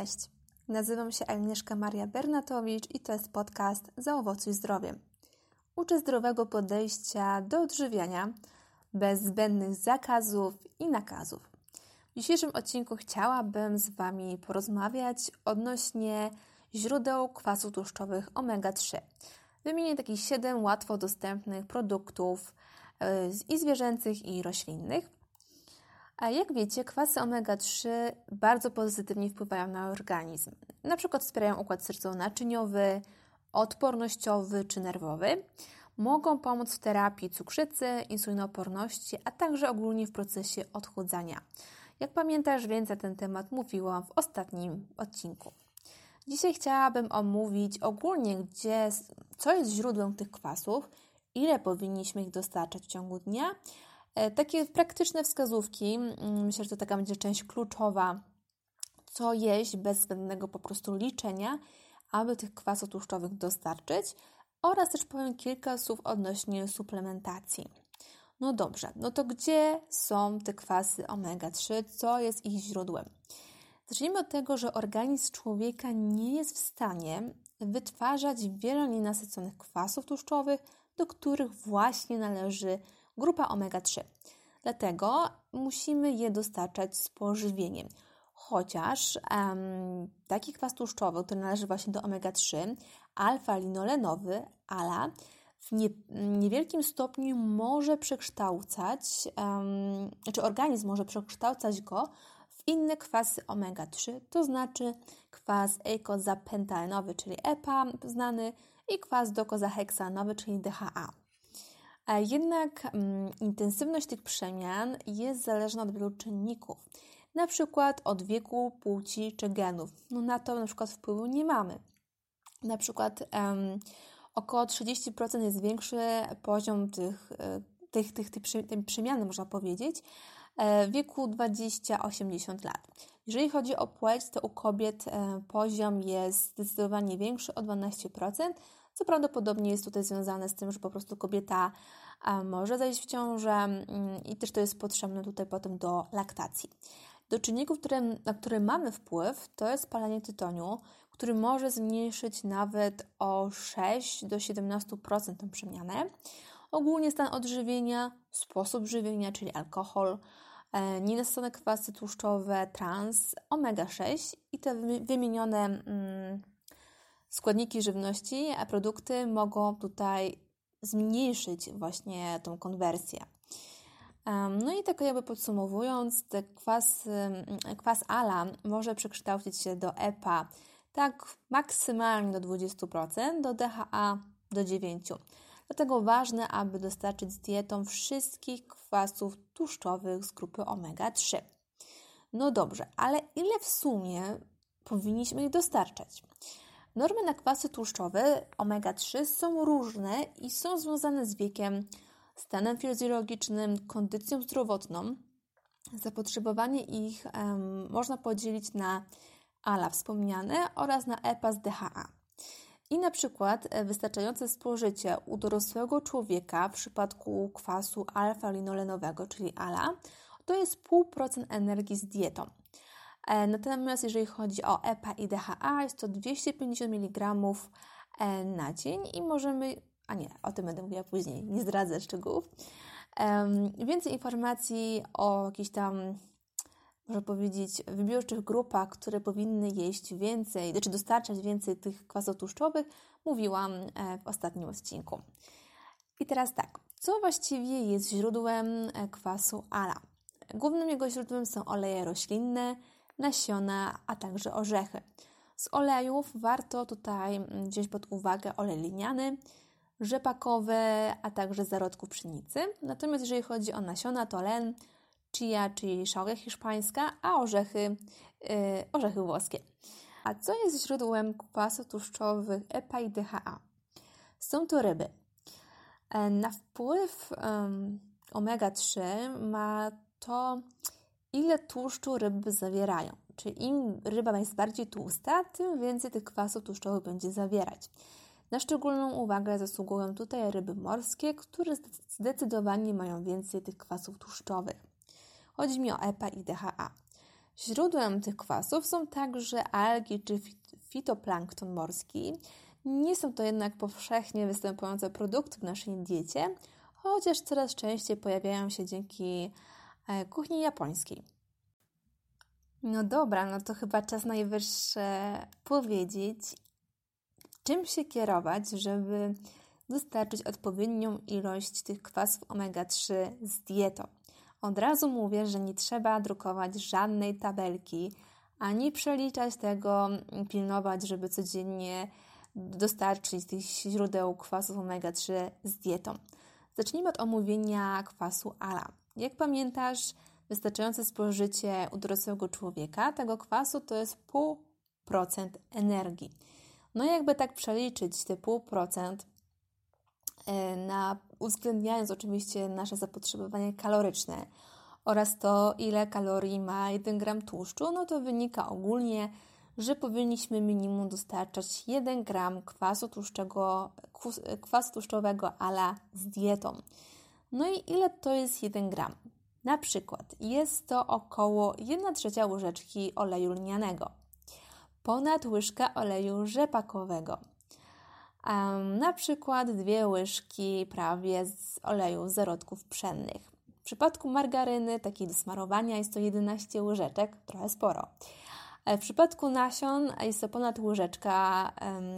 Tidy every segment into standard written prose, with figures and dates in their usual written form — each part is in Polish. Cześć, nazywam się Agnieszka Maria Bernatowicz i to jest podcast Zaowocuj Zdrowiem. Uczę zdrowego podejścia do odżywiania bez zbędnych zakazów i nakazów. W dzisiejszym odcinku chciałabym z Wami porozmawiać odnośnie źródeł kwasów tłuszczowych omega-3. Wymienię takich 7 łatwo dostępnych produktów i zwierzęcych, i roślinnych. A jak wiecie, kwasy omega-3 bardzo pozytywnie wpływają na organizm. Na przykład wspierają układ sercowo-naczyniowy, odpornościowy czy nerwowy. Mogą pomóc w terapii cukrzycy, insulinooporności, a także ogólnie w procesie odchudzania. Jak pamiętasz, więc na ten temat mówiłam w ostatnim odcinku. Dzisiaj chciałabym omówić ogólnie, co jest źródłem tych kwasów, ile powinniśmy ich dostarczać w ciągu dnia. Takie praktyczne wskazówki, myślę, że to taka będzie część kluczowa, co jeść bez zbędnego po prostu liczenia, aby tych kwasów tłuszczowych dostarczyć, oraz też powiem kilka słów odnośnie suplementacji. No dobrze, no to gdzie są te kwasy omega-3, co jest ich źródłem? Zacznijmy od tego, że organizm człowieka nie jest w stanie wytwarzać wielu nienasyconych kwasów tłuszczowych, do których właśnie należy grupa omega-3. Dlatego musimy je dostarczać z pożywieniem. Chociaż taki kwas tłuszczowy, który należy właśnie do omega-3, alfa-linolenowy, ALA, w niewielkim stopniu może przekształcać, organizm może przekształcać go w inne kwasy omega-3, to znaczy kwas eikozapentanowy, czyli EPA znany, i kwas dokozaheksanowy, czyli DHA. Jednak intensywność tych przemian jest zależna od wielu czynników, na przykład od wieku, płci czy genów. Na to na przykład wpływu nie mamy. Na przykład około 30% jest większy poziom tej przemiany, można powiedzieć, w wieku 20-80 lat. Jeżeli chodzi o płeć, to u kobiet poziom jest zdecydowanie większy o 12%, co prawdopodobnie jest tutaj związane z tym, że po prostu kobieta może zajść w ciążę i też to jest potrzebne tutaj potem do laktacji. Do czynników, na które mamy wpływ, to jest palenie tytoniu, który może zmniejszyć nawet o 6-17% tę przemianę. Ogólnie stan odżywienia, sposób żywienia, czyli alkohol, nienasycone kwasy tłuszczowe, trans, omega-6 i te wymienione składniki żywności, a produkty mogą tutaj zmniejszyć właśnie tą konwersję. No i tak jakby podsumowując, kwas ALA może przekształcić się do EPA tak maksymalnie do 20%, do DHA do 9%. Dlatego ważne, aby dostarczyć z dietą wszystkich kwasów tłuszczowych z grupy omega-3. No dobrze, ale ile w sumie powinniśmy ich dostarczać? Normy na kwasy tłuszczowe omega-3 są różne i są związane z wiekiem, stanem fizjologicznym, kondycją zdrowotną. Zapotrzebowanie ich można podzielić na ALA wspomniane oraz na EPA z DHA. I na przykład wystarczające spożycie u dorosłego człowieka w przypadku kwasu alfa-linolenowego, czyli ALA, to jest 0,5% energii z dietą. Natomiast jeżeli chodzi o EPA i DHA, jest to 250 mg na dzień i możemy... A nie, o tym będę mówiła później, nie zdradzę szczegółów. Więcej informacji o jakichś tam, można powiedzieć, wybiórczych grupach, które powinny jeść więcej, znaczy dostarczać więcej tych kwasów tłuszczowych, mówiłam w ostatnim odcinku. I teraz tak, co właściwie jest źródłem kwasu ALA? Głównym jego źródłem są oleje roślinne, nasiona, a także orzechy. Z olejów warto tutaj wziąć pod uwagę olej lniany, rzepakowy, a także zarodków pszenicy. Natomiast jeżeli chodzi o nasiona, to len, chia, czyli szałwia hiszpańska, a orzechy włoskie. A co jest źródłem kwasów tłuszczowych EPA i DHA? Są to ryby. Na wpływ omega-3 ma to, ile tłuszczu ryby zawierają. Czyli im ryba jest bardziej tłusta, tym więcej tych kwasów tłuszczowych będzie zawierać. Na szczególną uwagę zasługują tutaj ryby morskie, które zdecydowanie mają więcej tych kwasów tłuszczowych. Chodzi mi o EPA i DHA. Źródłem tych kwasów są także algi czy fitoplankton morski. Nie są to jednak powszechnie występujące produkty w naszej diecie, chociaż coraz częściej pojawiają się dzięki kuchni japońskiej. No dobra, no to chyba czas najwyższy powiedzieć, czym się kierować, żeby dostarczyć odpowiednią ilość tych kwasów omega-3 z dietą. Od razu mówię, że nie trzeba drukować żadnej tabelki, ani przeliczać tego, pilnować, żeby codziennie dostarczyć tych źródeł kwasów omega-3 z dietą. Zacznijmy od omówienia kwasu ALA. Jak pamiętasz, wystarczające spożycie u dorosłego człowieka tego kwasu to jest 0,5% energii. No jakby tak przeliczyć te 0,5%, uwzględniając oczywiście nasze zapotrzebowanie kaloryczne oraz to, ile kalorii ma 1 gram tłuszczu, no to wynika ogólnie, że powinniśmy minimum dostarczać 1 gram kwasu tłuszczowego ALA z dietą. No i ile to jest 1 gram? Na przykład jest to około 1/3 łyżeczki oleju lnianego, ponad łyżka oleju rzepakowego, na przykład 2 łyżki prawie z oleju zarodków pszennych. W przypadku margaryny, takiej do smarowania, jest to 11 łyżeczek, trochę sporo. W przypadku nasion jest to ponad łyżeczka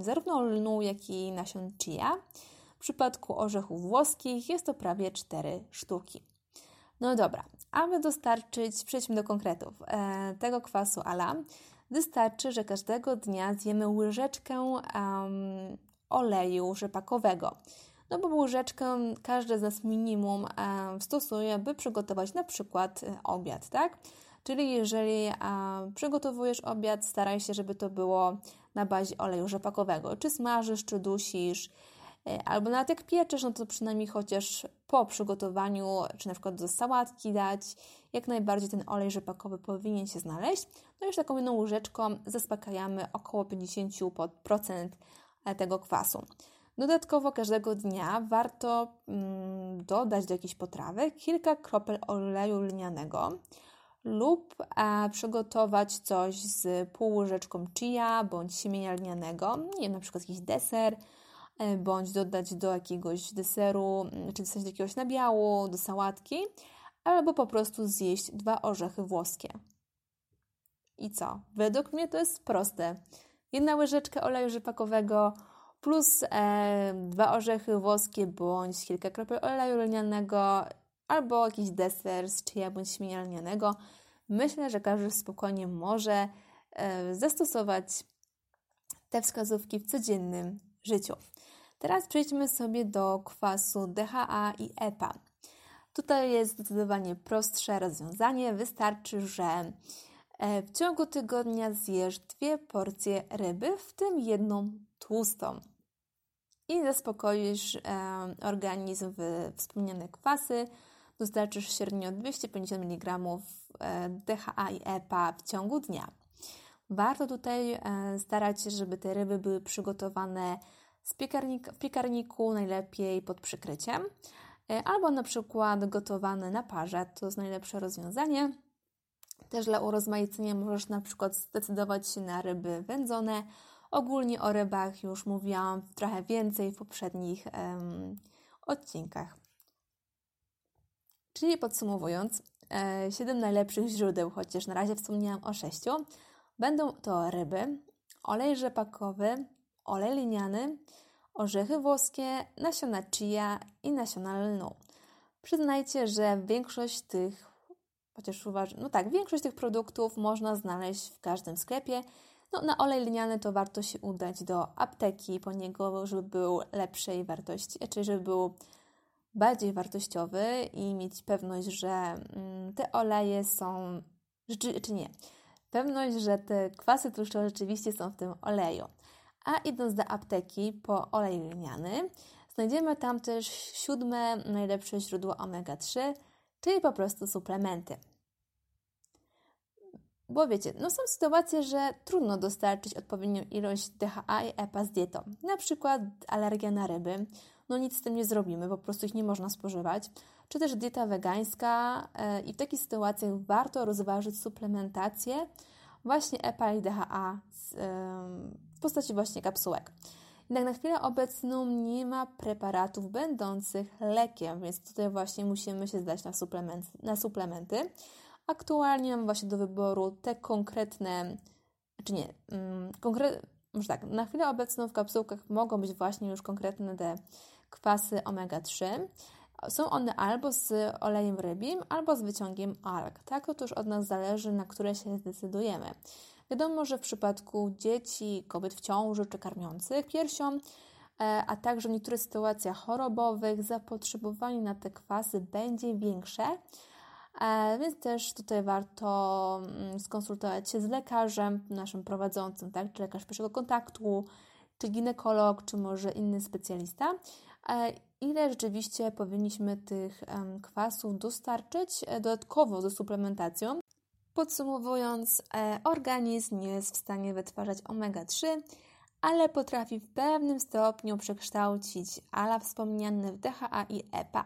zarówno lnu, jak i nasion chia. W przypadku orzechów włoskich jest to prawie 4 sztuki. No dobra, aby dostarczyć, przejdźmy do konkretów, tego kwasu ALA, wystarczy, że każdego dnia zjemy łyżeczkę oleju rzepakowego. No bo łyżeczkę każdy z nas minimum stosuje, by przygotować na przykład obiad, tak? Czyli jeżeli przygotowujesz obiad, staraj się, żeby to było na bazie oleju rzepakowego. Czy smażysz, czy dusisz, albo nawet jak pieczysz, no to przynajmniej chociaż po przygotowaniu, czy na przykład do sałatki dać, jak najbardziej ten olej rzepakowy powinien się znaleźć. No i już taką jedną łyżeczką zaspokajamy około 50% tego kwasu. Dodatkowo każdego dnia warto dodać do jakiejś potrawy kilka kropel oleju lnianego lub przygotować coś z pół łyżeczką chia bądź siemienia lnianego, nie wiem, na przykład jakiś deser, bądź dodać do jakiegoś deseru, czy dostać do jakiegoś nabiału, do sałatki, albo po prostu zjeść 2 orzechy włoskie. I co? Według mnie to jest proste. 1 łyżeczka oleju rzepakowego plus 2 orzechy włoskie bądź kilka kropel oleju lnianego albo jakiś deser z chia bądź siemienia lnianego. Myślę, że każdy spokojnie może zastosować te wskazówki w codziennym życiu. Teraz przejdźmy sobie do kwasu DHA i EPA. Tutaj jest zdecydowanie prostsze rozwiązanie. Wystarczy, że w ciągu tygodnia zjesz 2 porcje ryby, w tym 1 tłustą i zaspokoisz organizm w wspomniane kwasy. Dostarczysz średnio 250 mg DHA i EPA w ciągu dnia. Warto tutaj starać się, żeby te ryby były przygotowane w piekarniku, najlepiej pod przykryciem, albo na przykład gotowane na parze, to jest najlepsze rozwiązanie. Też dla urozmaicenia możesz na przykład zdecydować się na ryby wędzone. Ogólnie o rybach już mówiłam trochę więcej w poprzednich odcinkach. Czyli podsumowując, 7 najlepszych źródeł, chociaż na razie wspomniałam o 6. Będą to ryby, olej rzepakowy, olej lniany, orzechy włoskie, nasiona chia i nasiona lnu. Przyznajcie, że większość tych produktów można znaleźć w każdym sklepie. No, na olej lniany to warto się udać do apteki po niego, żeby był lepszej wartości, czyli żeby był bardziej wartościowy i mieć pewność, że te oleje są czy nie. Pewność, że te kwasy tłuszczowe rzeczywiście są w tym oleju. A idąc do apteki po olej lniany, znajdziemy tam też 7 najlepsze źródło omega-3, czyli po prostu suplementy. Bo wiecie, no są sytuacje, że trudno dostarczyć odpowiednią ilość DHA i EPA z dietą. Na przykład alergia na ryby. No nic z tym nie zrobimy, po prostu ich nie można spożywać. czy też dieta wegańska i w takich sytuacjach warto rozważyć suplementację właśnie EPA i DHA w postaci właśnie kapsułek. Jednak na chwilę obecną nie ma preparatów będących lekiem, więc tutaj właśnie musimy się zdać na suplementy. Aktualnie mam właśnie do wyboru te konkretne, czy nie, może tak, na chwilę obecną w kapsułkach mogą być właśnie już konkretne te kwasy omega-3. Są one albo z olejem rybim, albo z wyciągiem alg. Tak, to już od nas zależy, na które się zdecydujemy. Wiadomo, że w przypadku dzieci, kobiet w ciąży czy karmiących piersią, a także w niektórych sytuacjach chorobowych zapotrzebowanie na te kwasy będzie większe, więc też tutaj warto skonsultować się z lekarzem naszym prowadzącym, tak? Czy lekarz pierwszego kontaktu, czy ginekolog, czy może inny specjalista, ile rzeczywiście powinniśmy tych kwasów dostarczyć dodatkowo ze suplementacją. Podsumowując, organizm nie jest w stanie wytwarzać omega-3, ale potrafi w pewnym stopniu przekształcić ala wspomniane w DHA i EPA.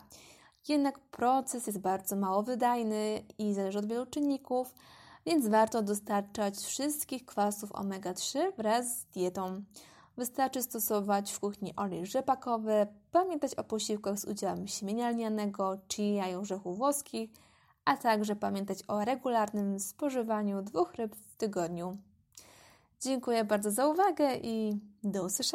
Jednak proces jest bardzo mało wydajny i zależy od wielu czynników, więc warto dostarczać wszystkich kwasów omega-3 wraz z dietą. Wystarczy stosować w kuchni olej rzepakowy, pamiętać o posiłkach z udziałem siemienia lnianego, chia i orzechów włoskich, a także pamiętać o regularnym spożywaniu 2 ryb w tygodniu. Dziękuję bardzo za uwagę i do usłyszenia.